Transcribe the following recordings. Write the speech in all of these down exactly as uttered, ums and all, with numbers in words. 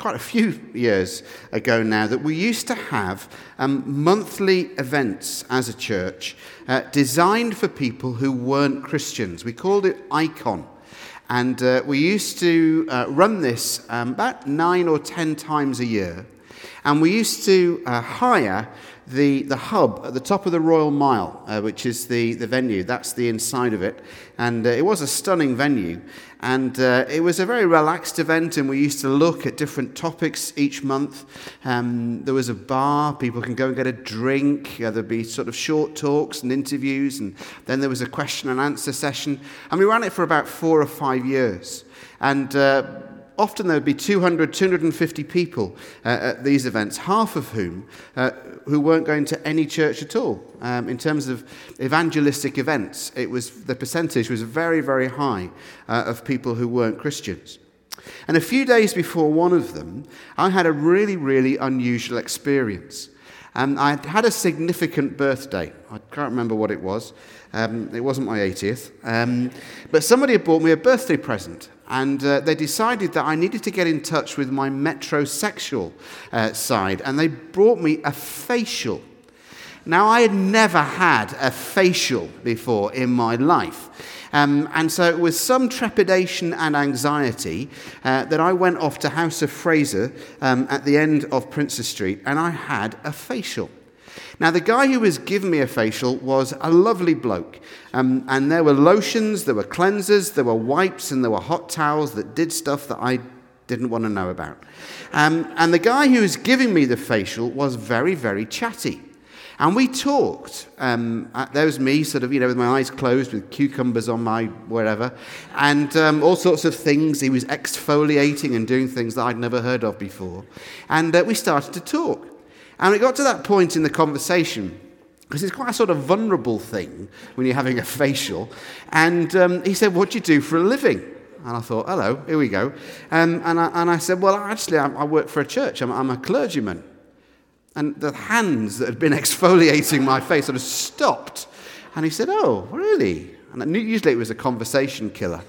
quite a few years ago now, that we used to have um, monthly events as a church uh, designed for people who weren't Christians. We called it ICON. And uh, we used to uh, run this um, about nine or ten times a year. And we used to uh, hire the, the hub at the top of the Royal Mile, uh, which is the, the venue. That's the inside of it. And uh, it was a stunning venue. And uh, it was a very relaxed event, and we used to look at different topics each month. Um, there was a bar, people can go and get a drink. Yeah, there'd be sort of short talks and interviews, and then there was a question and answer session. And we ran it for about four or five years. And uh, often there would be two hundred, two hundred fifty people uh, at these events, half of whom uh, who weren't going to any church at all. Um, in terms of evangelistic events, it was the percentage was very, very high uh, of people who weren't Christians. And a few days before one of them, I had a really, really unusual experience. Um, I had a significant birthday. I can't remember what it was. Um, it wasn't my eightieth. Um, but somebody had bought me a birthday present. And uh, they decided that I needed to get in touch with my metrosexual uh, side. And they brought me a facial. Now, I had never had a facial before in my life. Um, and so it was some trepidation and anxiety uh, that I went off to House of Fraser um, at the end of Princes Street, and I had a facial. Now, the guy who was giving me a facial was a lovely bloke. Um, and there were lotions, there were cleansers, there were wipes, and there were hot towels that did stuff that I didn't want to know about. Um, and the guy who was giving me the facial was very, very chatty. And we talked. Um, there was me, sort of, you know, with my eyes closed, with cucumbers on my wherever, and um, all sorts of things. He was exfoliating and doing things that I'd never heard of before. And uh, we started to talk. And it got to that point in the conversation, because it's quite a sort of vulnerable thing when you're having a facial. And um, he said, "What do you do for a living?" And I thought, hello, here we go. Um, and, I, and I said, well, actually, I, I work for a church. I'm, I'm a clergyman. And the hands that had been exfoliating my face sort of stopped. And he said, oh, really? And usually it was a conversation killer.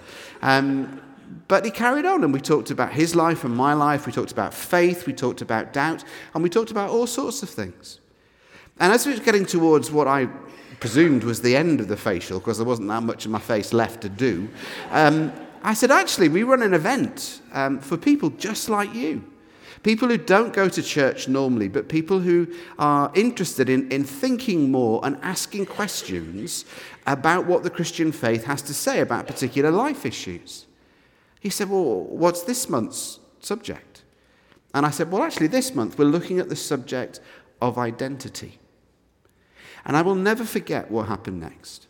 Um, but he carried on, and we talked about his life and my life. We talked about faith. We talked about doubt. And we talked about all sorts of things. And as we were getting towards what I presumed was the end of the facial, because there wasn't that much of my face left to do, um, I said, actually, we run an event um, for people just like you. People who don't go to church normally, but people who are interested in, in thinking more and asking questions about what the Christian faith has to say about particular life issues. He said, well, what's this month's subject? And I said, well, actually, this month we're looking at the subject of identity. And I will never forget what happened next.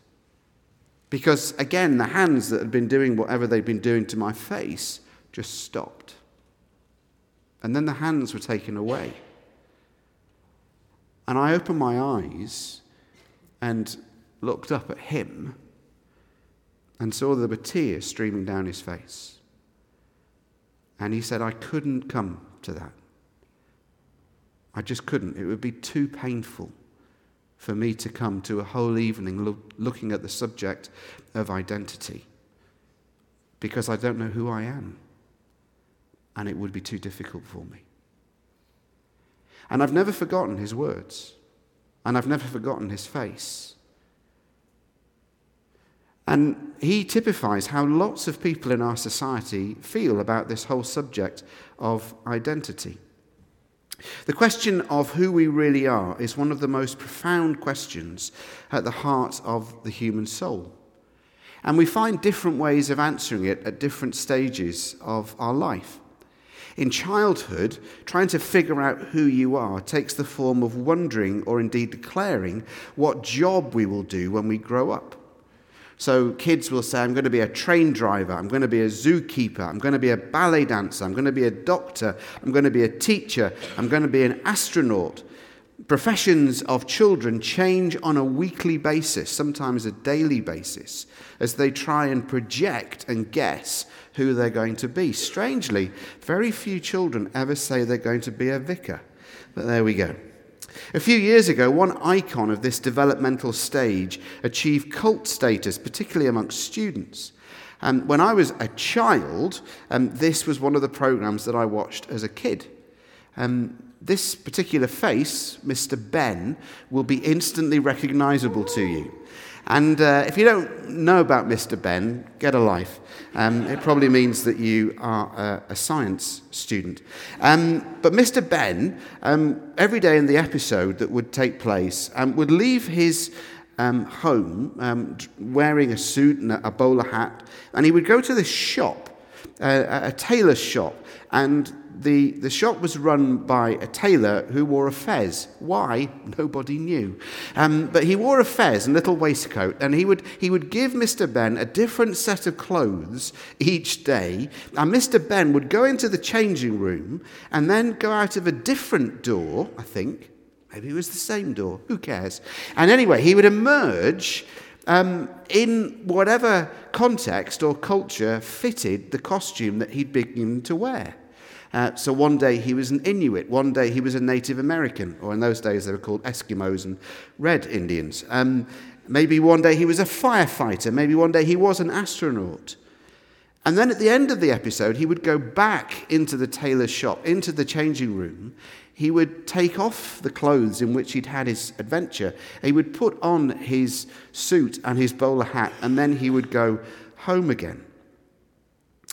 Because, again, the hands that had been doing whatever they'd been doing to my face just stopped. And then the hands were taken away. And I opened my eyes and looked up at him and saw there were tears streaming down his face. And he said, I couldn't come to that. I just couldn't. It would be too painful for me to come to a whole evening lo- looking at the subject of identity, because I don't know who I am. And it would be too difficult for me. And I've never forgotten his words. And I've never forgotten his face. And he typifies how lots of people in our society feel about this whole subject of identity. The question of who we really are is one of the most profound questions at the heart of the human soul. And we find different ways of answering it at different stages of our life. In childhood, trying to figure out who you are takes the form of wondering or indeed declaring what job we will do when we grow up. So kids will say, I'm going to be a train driver, I'm going to be a zookeeper, I'm going to be a ballet dancer, I'm going to be a doctor, I'm going to be a teacher, I'm going to be an astronaut. Professions of children change on a weekly basis, sometimes a daily basis, as they try and project and guess who they're going to be. Strangely, very few children ever say they're going to be a vicar. But there we go. A few years ago, one icon of this developmental stage achieved cult status, particularly amongst students. Um, when I was a child, um, this was one of the programs that I watched as a kid. Um, this particular face, Mister Ben, will be instantly recognizable to you. And uh, if you don't know about Mister Ben, get a life. Um, it probably means that you are a, a science student. Um, but Mister Ben, um, every day in the episode that would take place, um, would leave his um, home um, wearing a suit and a bowler hat, and he would go to this shop, uh, a tailor's shop, and The, the shop was run by a tailor who wore a fez. Why? Nobody knew. Um, but he wore a fez and little waistcoat, and he would he would give Mister Ben a different set of clothes each day, and Mister Ben would go into the changing room and then go out of a different door, I think. Maybe it was the same door. Who cares? And anyway, he would emerge Um, in whatever context or culture fitted the costume that he'd begun to wear. Uh, so one day he was an Inuit, one day he was a Native American, or in those days they were called Eskimos and Red Indians. Um, maybe one day he was a firefighter, maybe one day he was an astronaut. And then at the end of the episode, he would go back into the tailor's shop, into the changing room. He would take off the clothes in which he'd had his adventure. He would put on his suit and his bowler hat, and then he would go home again.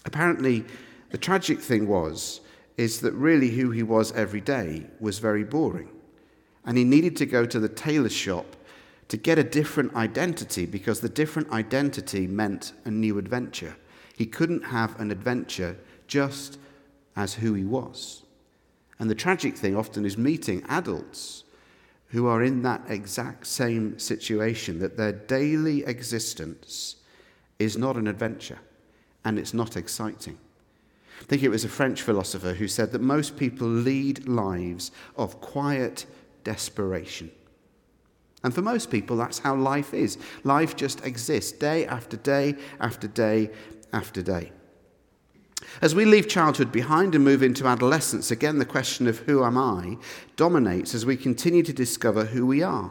Apparently, the tragic thing was, is that really who he was every day was very boring. And he needed to go to the tailor's shop to get a different identity, because the different identity meant a new adventure. He couldn't have an adventure just as who he was. And the tragic thing often is meeting adults who are in that exact same situation, that their daily existence is not an adventure and it's not exciting. I think it was a French philosopher who said that most people lead lives of quiet desperation. And for most people, that's how life is. Life just exists day after day after day after day. As we leave childhood behind and move into adolescence, again, the question of who am I dominates as we continue to discover who we are.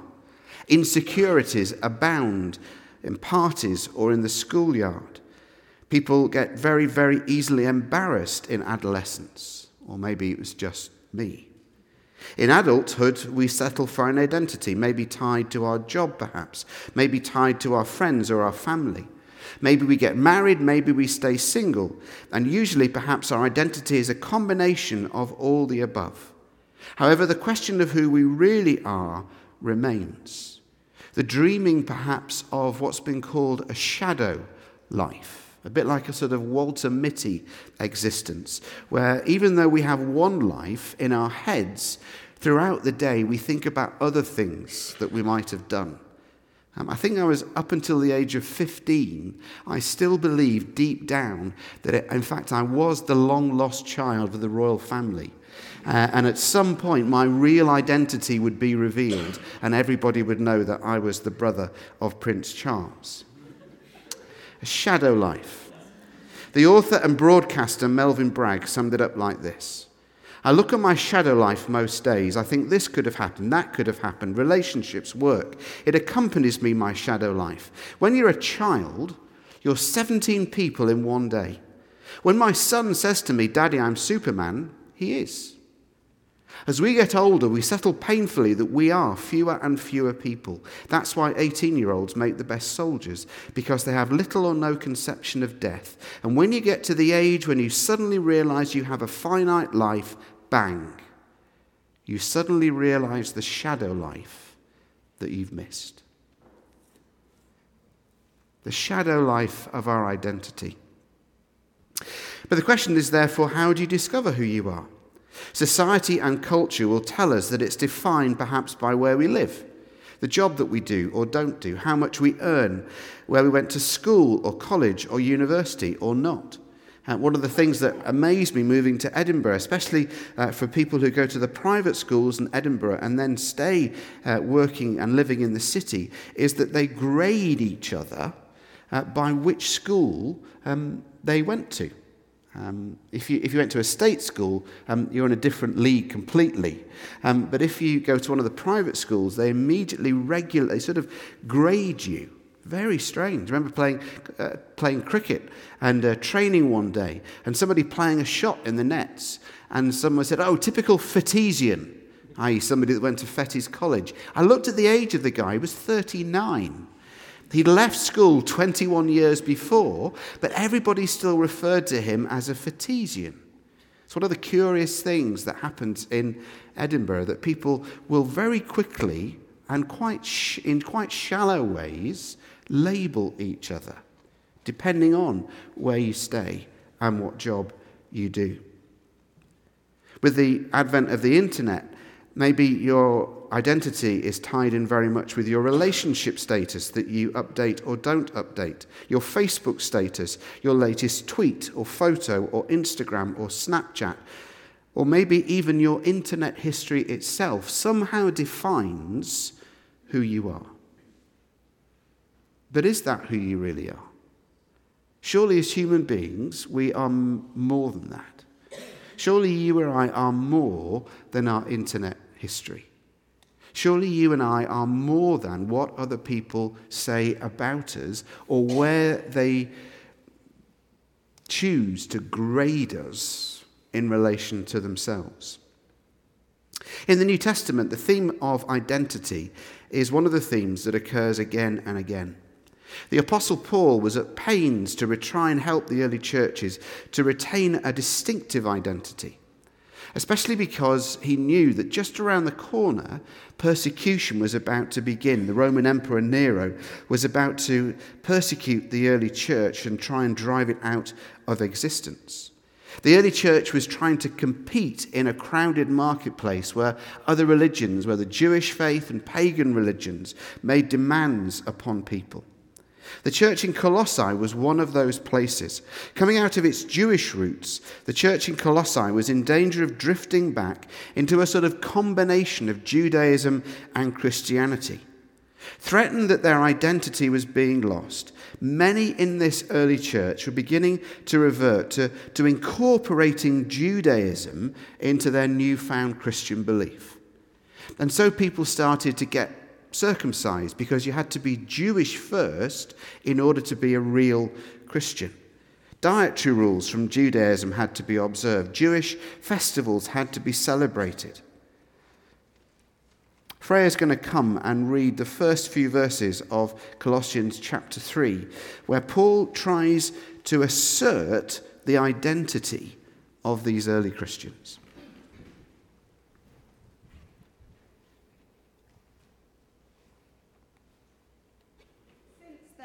Insecurities abound in parties or in the schoolyard. People get very, very easily embarrassed in adolescence, or maybe it was just me. In adulthood, we settle for an identity, maybe tied to our job perhaps, maybe tied to our friends or our family. Maybe we get married, maybe we stay single, and usually perhaps our identity is a combination of all the above. However, the question of who we really are remains. The dreaming perhaps of what's been called a shadow life, a bit like a sort of Walter Mitty existence, where even though we have one life in our heads, throughout the day we think about other things that we might have done. I think I was up until the age of fifteen, I still believed deep down that, it, in fact, I was the long-lost child of the royal family. Uh, and at some point, my real identity would be revealed, and everybody would know that I was the brother of Prince Charles. A shadow life. The author and broadcaster Melvyn Bragg summed it up like this. I look at my shadow life most days. I think this could have happened, that could have happened, relationships, work. It accompanies me, my shadow life. When you're a child, you're seventeen people in one day. When my son says to me, Daddy, I'm Superman, he is. As we get older, we settle painfully that we are fewer and fewer people. That's why eighteen-year-olds make the best soldiers, because they have little or no conception of death. And when you get to the age when you suddenly realize you have a finite life, bang, you suddenly realize the shadow life that you've missed. The shadow life of our identity. But the question is, therefore, how do you discover who you are? Society and culture will tell us that it's defined perhaps by where we live, the job that we do or don't do, how much we earn, where we went to school or college or university or not. Uh, one of the things that amazed me moving to Edinburgh, especially uh, for people who go to the private schools in Edinburgh and then stay uh, working and living in the city, is that they grade each other uh, by which school um, they went to. Um, if you if you went to a state school, um, you're in a different league completely. Um, but if you go to one of the private schools, they immediately regulate, sort of grade you Very strange. I remember playing uh, playing cricket and uh, training one day, and somebody playing a shot in the nets, and someone said, "Oh, typical Fettesian," that is somebody that went to Fettes College. I looked at the age of the guy. He was thirty-nine. He'd left school twenty-one years before, but everybody still referred to him as a Fettesian. It's one of the curious things that happens in Edinburgh, that people will very quickly and quite sh- in quite shallow ways label each other, depending on where you stay and what job you do. With the advent of the internet, maybe your identity is tied in very much with your relationship status that you update or don't update, your Facebook status, your latest tweet or photo or Instagram or Snapchat, or maybe even your internet history itself somehow defines who you are. But is that who you really are? Surely as human beings, we are more than that. Surely you and I are more than our internet history. Surely you and I are more than what other people say about us or where they choose to grade us in relation to themselves. In the New Testament, the theme of identity is one of the themes that occurs again and again. The Apostle Paul was at pains to try and help the early churches to retain a distinctive identity, especially because he knew that just around the corner, persecution was about to begin. The Roman Emperor Nero was about to persecute the early church and try and drive it out of existence. The early church was trying to compete in a crowded marketplace where other religions, where the Jewish faith and pagan religions, made demands upon people. The church in Colossae was one of those places. Coming out of its Jewish roots, the church in Colossae was in danger of drifting back into a sort of combination of Judaism and Christianity. Threatened that their identity was being lost, many in this early church were beginning to revert to, to incorporating Judaism into their newfound Christian belief. And so people started to get circumcised, because you had to be Jewish first in order to be a real Christian. Dietary rules from Judaism had to be observed. Jewish festivals had to be celebrated. Freya's going to come and read the first few verses of Colossians chapter three, where Paul tries to assert the identity of these early Christians.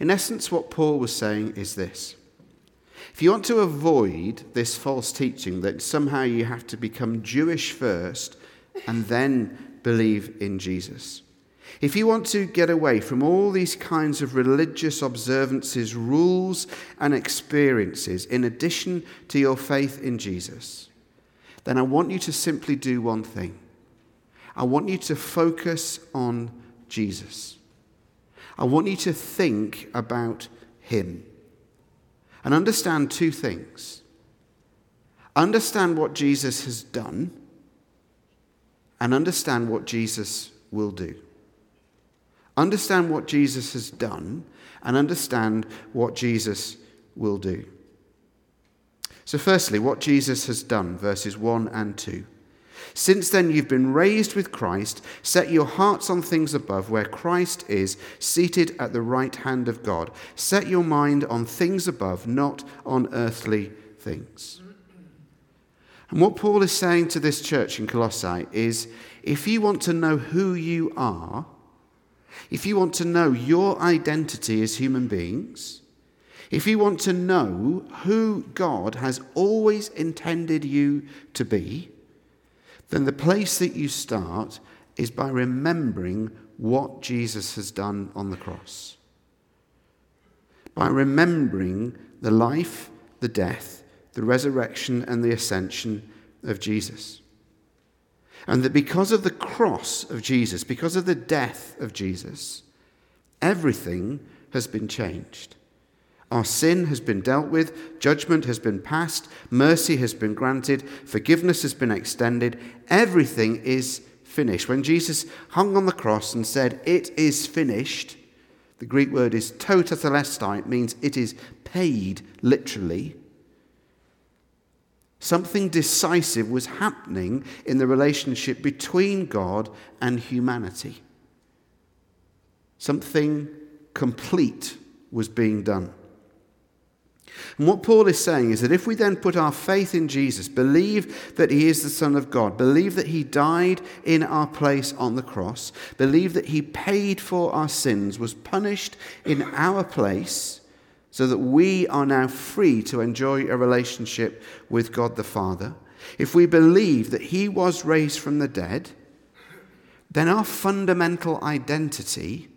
In essence, what Paul was saying is this. If you want to avoid this false teaching that somehow you have to become Jewish first and then believe in Jesus, if you want to get away from all these kinds of religious observances, rules, and experiences in addition to your faith in Jesus, then I want you to simply do one thing. I want you to focus on Jesus. I want you to think about him and understand two things. Understand what Jesus has done, and understand what Jesus will do. Understand what Jesus has done, and understand what Jesus will do. So firstly, what Jesus has done, verses one and two. Since then you've been raised with Christ, set your hearts on things above where Christ is, seated at the right hand of God. Set your mind on things above, not on earthly things. And what Paul is saying to this church in Colossae is, if you want to know who you are, if you want to know your identity as human beings, if you want to know who God has always intended you to be, then the place that you start is by remembering what Jesus has done on the cross. By remembering the life, the death, the resurrection, and the ascension of Jesus. And that because of the cross of Jesus, because of the death of Jesus, everything has been changed. Our sin has been dealt with, judgment has been passed, mercy has been granted, forgiveness has been extended. Everything is finished. When Jesus hung on the cross and said, "It is finished," the Greek word is totothelestai, it means it is paid literally. Something decisive was happening in the relationship between God and humanity. Something complete was being done. And what Paul is saying is that if we then put our faith in Jesus, believe that he is the Son of God, believe that he died in our place on the cross, believe that he paid for our sins, was punished in our place, so that we are now free to enjoy a relationship with God the Father. If we believe that he was raised from the dead, then our fundamental identity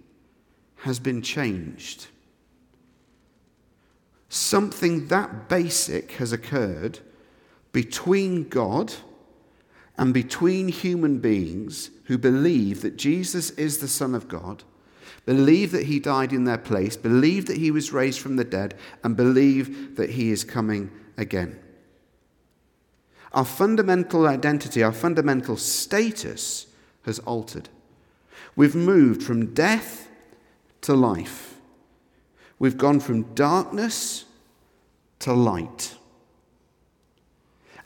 has been changed. Something that basic has occurred between God and between human beings who believe that Jesus is the Son of God, believe that he died in their place, believe that he was raised from the dead, and believe that he is coming again. Our fundamental identity, our fundamental status has altered. We've moved from death to life. We've gone from darkness to light.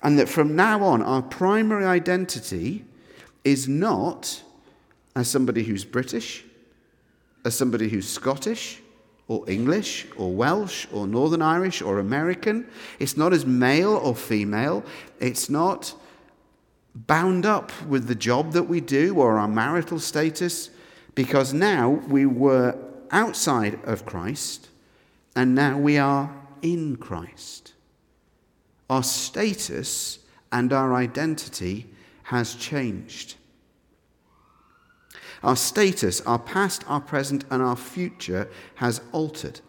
And that from now on, our primary identity is not as somebody who's British, as somebody who's Scottish, or English, or Welsh, or Northern Irish, or American. It's not as male or female. It's not bound up with the job that we do or our marital status, because now we were outside of Christ, and now we are in Christ. Our status and our identity has changed. Our status, our past, our present, and our future has altered.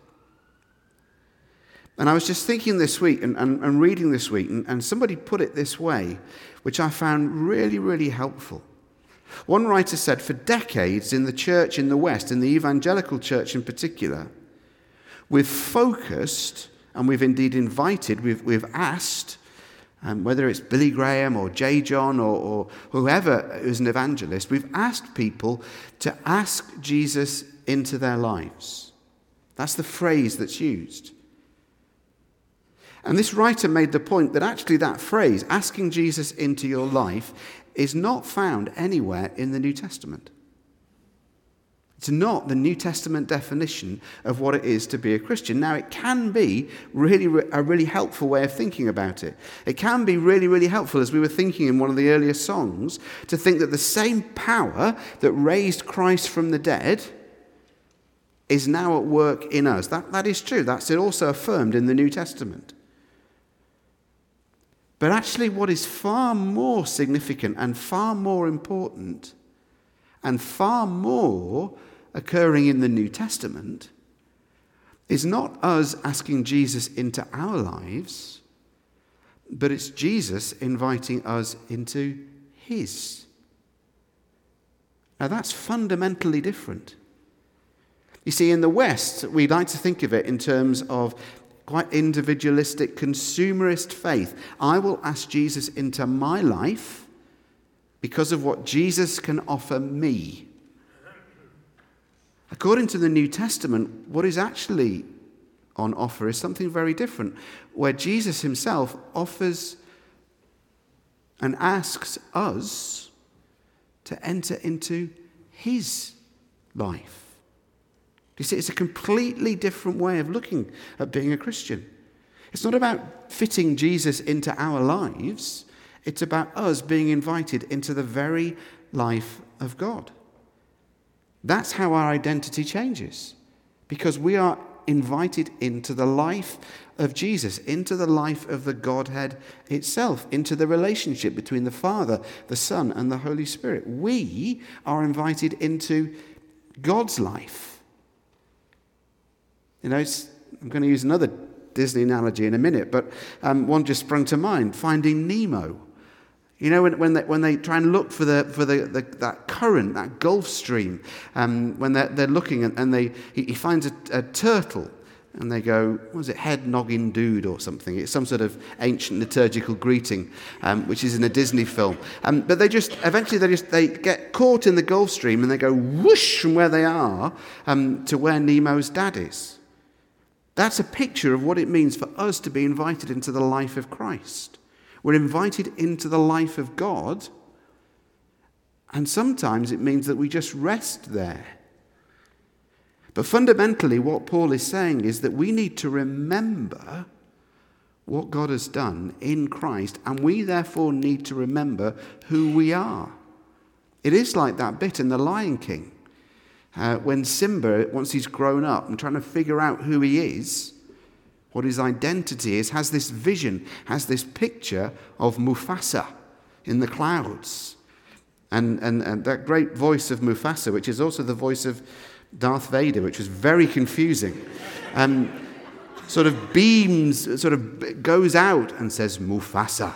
And I was just thinking this week and, and, and reading this week, and, and somebody put it this way, which I found really, really helpful. One writer said, for decades in the church in the West, in the evangelical church in particular, we've focused and we've indeed invited, we've, we've asked, um, whether it's Billy Graham or J. John or, or whoever is an evangelist, we've asked people to ask Jesus into their lives. That's the phrase that's used. And this writer made the point that actually that phrase, asking Jesus into your life, is not found anywhere in the New Testament. It's not the New Testament definition of what it is to be a Christian. Now, it can be really a really helpful way of thinking about it. It can be really, really helpful, as we were thinking in one of the earlier songs, to think that the same power that raised Christ from the dead is now at work in us. That, that is true. That's also affirmed in the New Testament. But actually what is far more significant and far more important and far more occurring in the New Testament is not us asking Jesus into our lives, but it's Jesus inviting us into his. Now that's fundamentally different. You see, in the West, we like to think of it in terms of quite individualistic, consumerist faith. I will ask Jesus into my life because of what Jesus can offer me. According to the New Testament, what is actually on offer is something very different, where Jesus himself offers and asks us to enter into his life. You see, it's a completely different way of looking at being a Christian. It's not about fitting Jesus into our lives. It's about us being invited into the very life of God. That's how our identity changes, because we are invited into the life of Jesus, into the life of the Godhead itself, into the relationship between the Father, the Son, and the Holy Spirit. We are invited into God's life. You know, it's, I'm going to use another Disney analogy in a minute, but um, one just sprung to mind, Finding Nemo. You know, when when they, when they try and look for the for the, the that current, that Gulf Stream, um, when they're, they're looking and, and they he, he finds a, a turtle, and they go, what was it, head noggin dude or something? It's some sort of ancient liturgical greeting, um, which is in a Disney film. Um, but they just eventually they just they get caught in the Gulf Stream and they go whoosh from where they are um, to where Nemo's dad is. That's a picture of what it means for us to be invited into the life of Christ. We're invited into the life of God, and sometimes it means that we just rest there. But fundamentally, what Paul is saying is that we need to remember what God has done in Christ, and we therefore need to remember who we are. It is like that bit in The Lion King, uh, when Simba, once he's grown up and trying to figure out who he is, what his identity is, has this vision, has this picture of Mufasa in the clouds. And, and, and that great voice of Mufasa, which is also the voice of Darth Vader, which was very confusing, um, sort of beams, sort of goes out and says, Mufasa.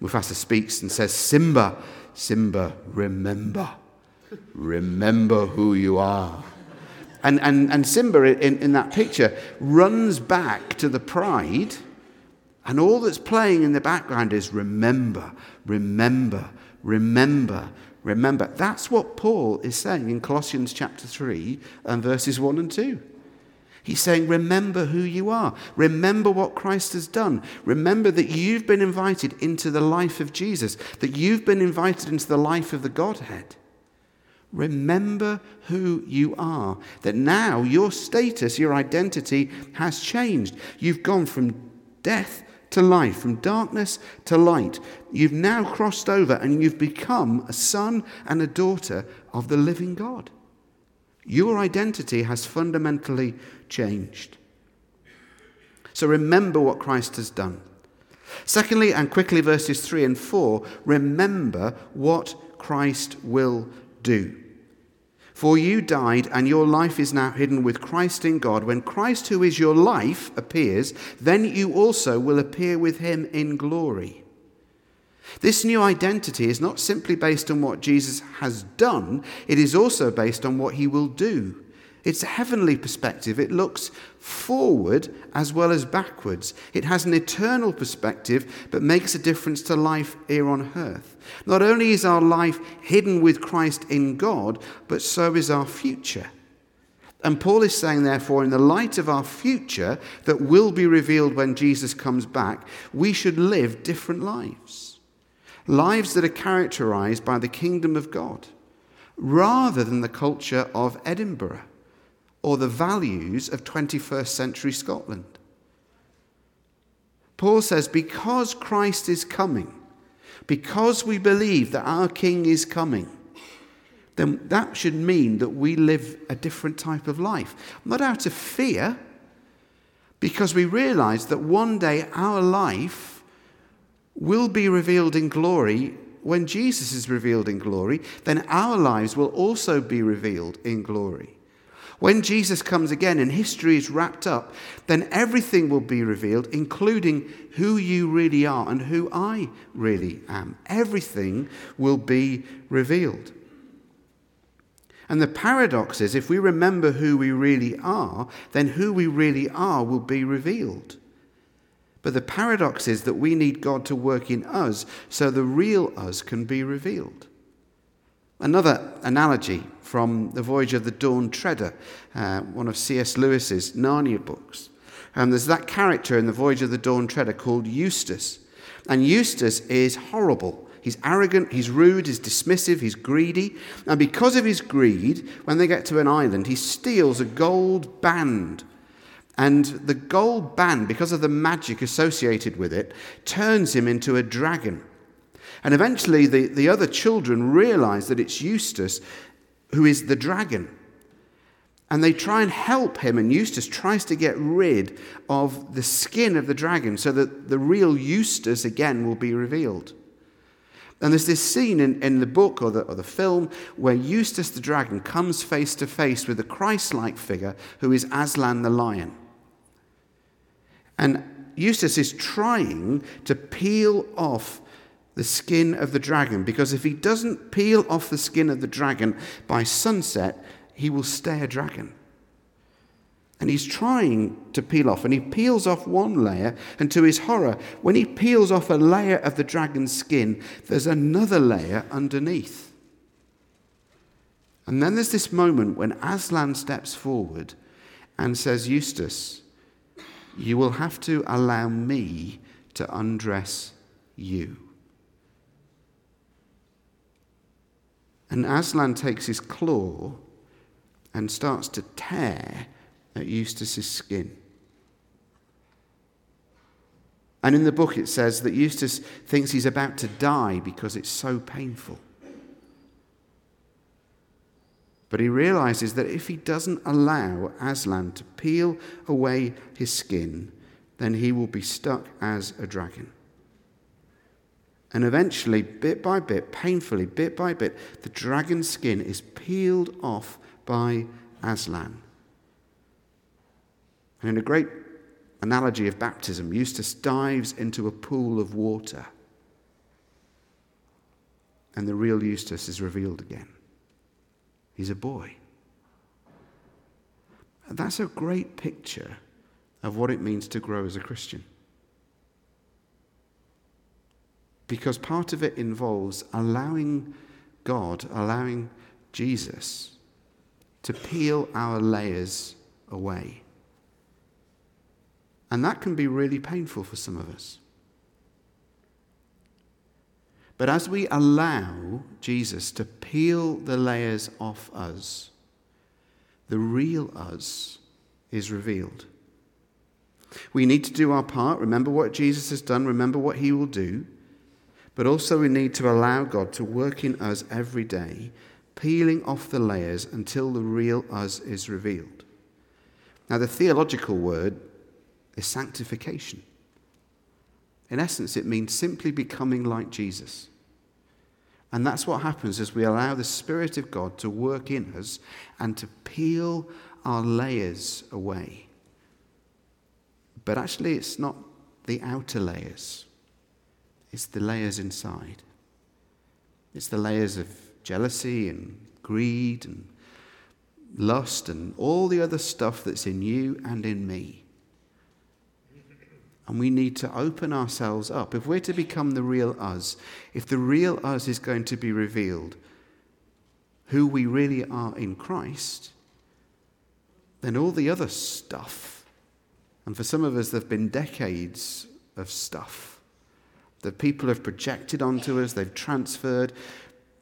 Mufasa speaks and says, Simba, Simba, remember. Remember who you are. And, and and Simba, in, in that picture, runs back to the pride, and all that's playing in the background is remember, remember, remember, remember. That's what Paul is saying in Colossians chapter three and verses one and two. He's saying, remember who you are. Remember what Christ has done. Remember that you've been invited into the life of Jesus, that you've been invited into the life of the Godhead. Remember who you are, that now your status, your identity has changed. You've gone from death to life, from darkness to light. You've now crossed over and you've become a son and a daughter of the living God. Your identity has fundamentally changed. So remember what Christ has done. Secondly, and quickly, verses three and four, remember what Christ will do. Do. For you died, and your life is now hidden with Christ in God. When Christ, who is your life, appears, then you also will appear with him in glory. This new identity is not simply based on what Jesus has done, it is also based on what he will do. It's a heavenly perspective. It looks forward as well as backwards. It has an eternal perspective, but makes a difference to life here on earth. Not only is our life hidden with Christ in God, but so is our future. And Paul is saying, therefore, in the light of our future that will be revealed when Jesus comes back, we should live different lives. Lives that are characterized by the kingdom of God, rather than the culture of Edinburgh, or the values of twenty-first century Scotland. Paul says, because Christ is coming, because we believe that our King is coming, then that should mean that we live a different type of life. Not out of fear, because we realize that one day our life will be revealed in glory. When Jesus is revealed in glory, then our lives will also be revealed in glory. When Jesus comes again and history is wrapped up, then everything will be revealed, including who you really are and who I really am. Everything will be revealed. And the paradox is, if we remember who we really are, then who we really are will be revealed. But the paradox is that we need God to work in us so the real us can be revealed. Another analogy from The Voyage of the Dawn Treader, uh, one of C S Lewis's Narnia books. And there's that character in The Voyage of the Dawn Treader called Eustace. And Eustace is horrible. He's arrogant, he's rude, he's dismissive, he's greedy. And because of his greed, when they get to an island, he steals a gold band. And the gold band, because of the magic associated with it, turns him into a dragon. And eventually the, the other children realize that it's Eustace who is the dragon. And they try and help him, and Eustace tries to get rid of the skin of the dragon so that the real Eustace again will be revealed. And there's this scene in, in the book or the, or the film where Eustace the dragon comes face to face with a Christ-like figure who is Aslan the lion. And Eustace is trying to peel off the skin of the dragon, because if he doesn't peel off the skin of the dragon by sunset, he will stay a dragon. And he's trying to peel off, and he peels off one layer, and to his horror, when he peels off a layer of the dragon's skin, there's another layer underneath. And then there's this moment when Aslan steps forward and says, Eustace, you will have to allow me to undress you. And Aslan takes his claw and starts to tear at Eustace's skin. And in the book it says that Eustace thinks he's about to die because it's so painful. But he realizes that if he doesn't allow Aslan to peel away his skin, then he will be stuck as a dragon. And eventually, bit by bit, painfully, bit by bit, the dragon's skin is peeled off by Aslan. And in a great analogy of baptism, Eustace dives into a pool of water, and the real Eustace is revealed again. He's a boy. And that's a great picture of what it means to grow as a Christian, because part of it involves allowing God, allowing Jesus to peel our layers away. And that can be really painful for some of us. But as we allow Jesus to peel the layers off us, the real us is revealed. We need to do our part. Remember what Jesus has done. Remember what he will do. But also we need to allow God to work in us every day, peeling off the layers until the real us is revealed. Now, the theological word is sanctification. In essence, it means simply becoming like Jesus. And that's what happens as we allow the Spirit of God to work in us and to peel our layers away. But actually, it's not the outer layers. It's the layers inside. It's the layers of jealousy and greed and lust and all the other stuff that's in you and in me. And we need to open ourselves up. If we're to become the real us, if the real us is going to be revealed, who we really are in Christ, then all the other stuff, and for some of us there have been decades of stuff that people have projected onto us, they've transferred.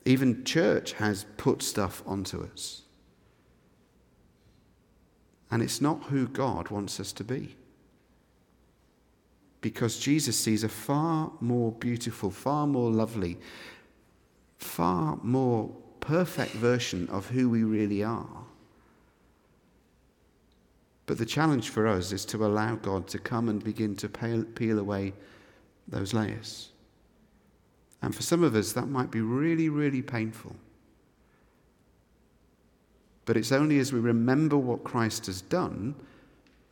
Even church has put stuff onto us. And it's not who God wants us to be. Because Jesus sees a far more beautiful, far more lovely, far more perfect version of who we really are. But the challenge for us is to allow God to come and begin to peel away those layers. And for some of us, that might be really, really painful. But it's only as we remember what Christ has done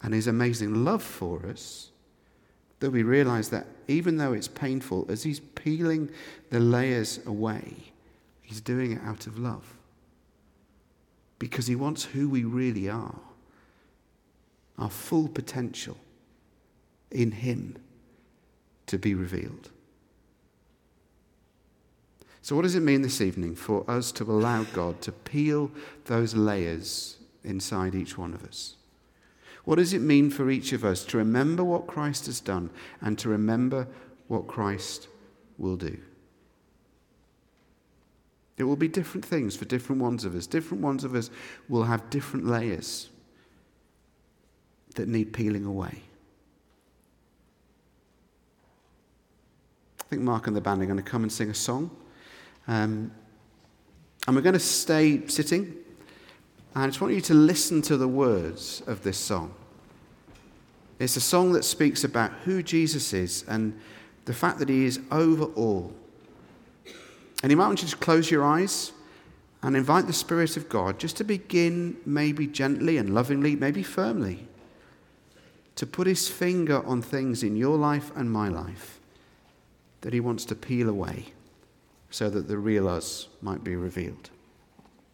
and his amazing love for us that we realize that even though it's painful, as he's peeling the layers away, he's doing it out of love. Because he wants who we really are, our full potential in him, to be revealed. So what does it mean this evening for us to allow God to peel those layers inside each one of us? What does it mean for each of us to remember what Christ has done and to remember what Christ will do? It will be different things for different ones of us. Different ones of us will have different layers that need peeling away. I think Mark and the band are going to come and sing a song. Um, and we're going to stay sitting. And I just want you to listen to the words of this song. It's a song that speaks about who Jesus is and the fact that he is over all. Any moment, you just close your eyes and invite the Spirit of God just to begin, maybe gently and lovingly, maybe firmly, to put his finger on things in your life and my life that he wants to peel away so that the real us might be revealed.